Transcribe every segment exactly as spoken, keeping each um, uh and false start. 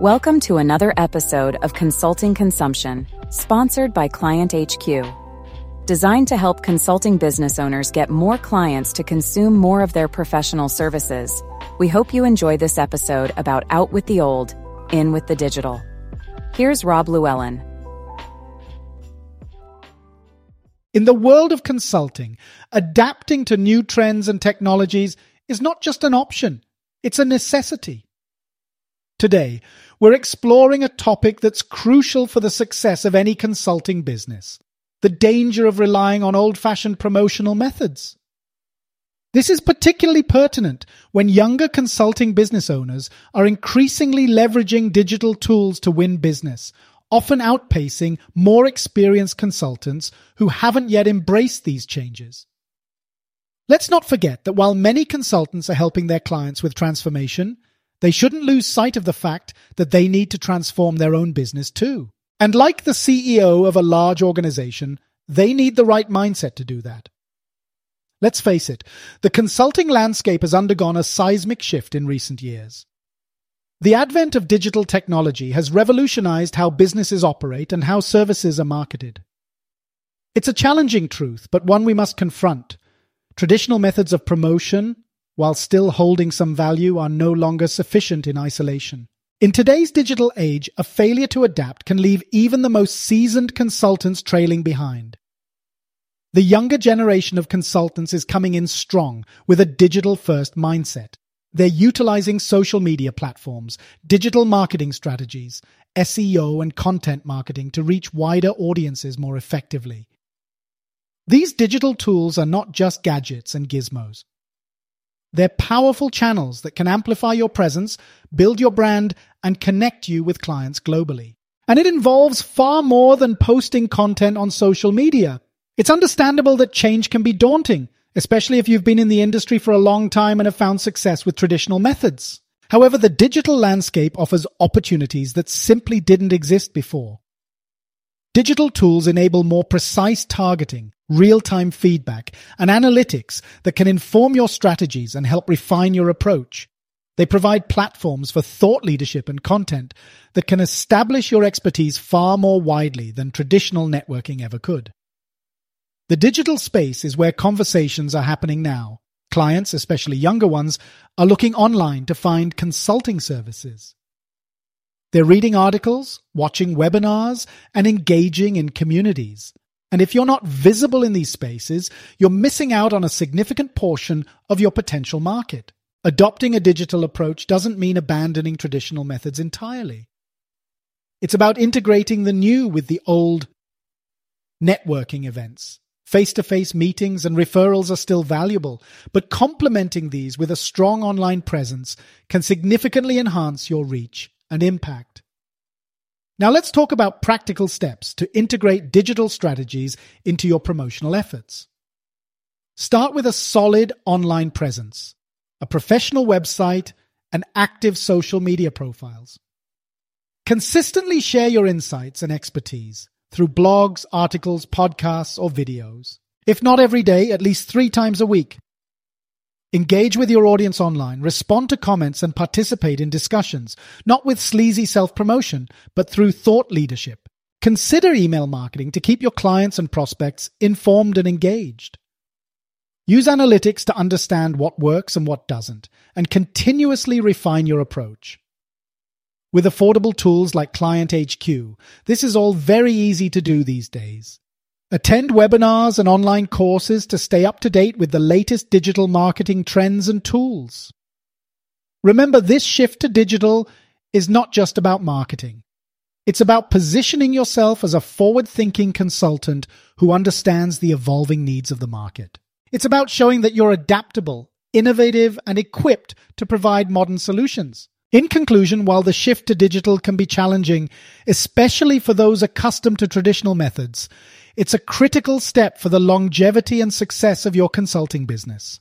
Welcome to another episode of Consulting Consumption, sponsored by Client H Q. Designed to help consulting business owners get more clients to consume more of their professional services, we hope you enjoy this episode about out with the old, in with the digital. Here's Rob Llewellyn. In the world of consulting, adapting to new trends and technologies is not just an option, it's a necessity. Today, we're exploring a topic that's crucial for the success of any consulting business: the danger of relying on old-fashioned promotional methods. This is particularly pertinent when younger consulting business owners are increasingly leveraging digital tools to win business, often outpacing more experienced consultants who haven't yet embraced these changes. Let's not forget that while many consultants are helping their clients with transformation, they shouldn't lose sight of the fact that they need to transform their own business too. And like the C E O of a large organization, they need the right mindset to do that. Let's face it, the consulting landscape has undergone a seismic shift in recent years. The advent of digital technology has revolutionized how businesses operate and how services are marketed. It's a challenging truth, but one we must confront. Traditional methods of promotion, while still holding some value, are no longer sufficient in isolation. In today's digital age, a failure to adapt can leave even the most seasoned consultants trailing behind. The younger generation of consultants is coming in strong with a digital-first mindset. They're utilizing social media platforms, digital marketing strategies, S E O and content marketing to reach wider audiences more effectively. These digital tools are not just gadgets and gizmos. They're powerful channels that can amplify your presence, build your brand, and connect you with clients globally. And it involves far more than posting content on social media. It's understandable that change can be daunting, especially if you've been in the industry for a long time and have found success with traditional methods. However, the digital landscape offers opportunities that simply didn't exist before. Digital tools enable more precise targeting, real-time feedback, and analytics that can inform your strategies and help refine your approach. They provide platforms for thought leadership and content that can establish your expertise far more widely than traditional networking ever could. The digital space is where conversations are happening now. Clients, especially younger ones, are looking online to find consulting services. They're reading articles, watching webinars, and engaging in communities. And if you're not visible in these spaces, you're missing out on a significant portion of your potential market. Adopting a digital approach doesn't mean abandoning traditional methods entirely. It's about integrating the new with the old. Networking events, face-to-face meetings, and referrals are still valuable, but complementing these with a strong online presence can significantly enhance your reach and impact. Now let's talk about practical steps to integrate digital strategies into your promotional efforts. Start with a solid online presence, a professional website, and active social media profiles. Consistently share your insights and expertise through blogs, articles, podcasts, or videos. If not every day, at least three times a week. Engage with your audience online, respond to comments, and participate in discussions, not with sleazy self-promotion, but through thought leadership. Consider email marketing to keep your clients and prospects informed and engaged. Use analytics to understand what works and what doesn't, and continuously refine your approach. With affordable tools like Client H Q, this is all very easy to do these days. Attend webinars and online courses to stay up to date with the latest digital marketing trends and tools. Remember, this shift to digital is not just about marketing. It's about positioning yourself as a forward-thinking consultant who understands the evolving needs of the market. It's about showing that you're adaptable, innovative, and equipped to provide modern solutions. In conclusion, while the shift to digital can be challenging, especially for those accustomed to traditional methods, it's a critical step for the longevity and success of your consulting business.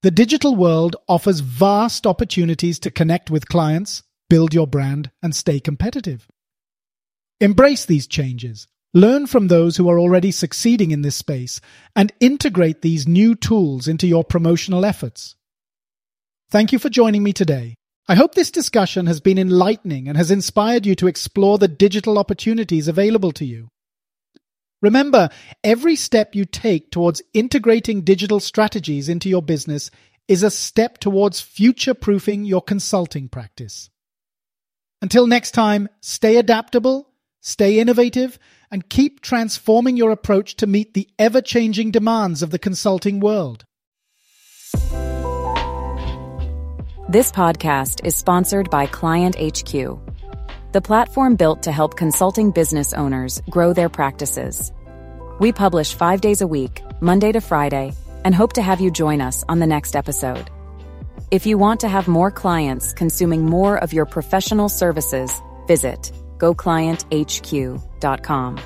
The digital world offers vast opportunities to connect with clients, build your brand, and stay competitive. Embrace these changes, learn from those who are already succeeding in this space, and integrate these new tools into your promotional efforts. Thank you for joining me today. I hope this discussion has been enlightening and has inspired you to explore the digital opportunities available to you. Remember, every step you take towards integrating digital strategies into your business is a step towards future-proofing your consulting practice. Until next time, stay adaptable, stay innovative, and keep transforming your approach to meet the ever-changing demands of the consulting world. This podcast is sponsored by Client H Q, the platform built to help consulting business owners grow their practices. We publish five days a week, Monday to Friday, and hope to have you join us on the next episode. If you want to have more clients consuming more of your professional services, visit go client h q dot com.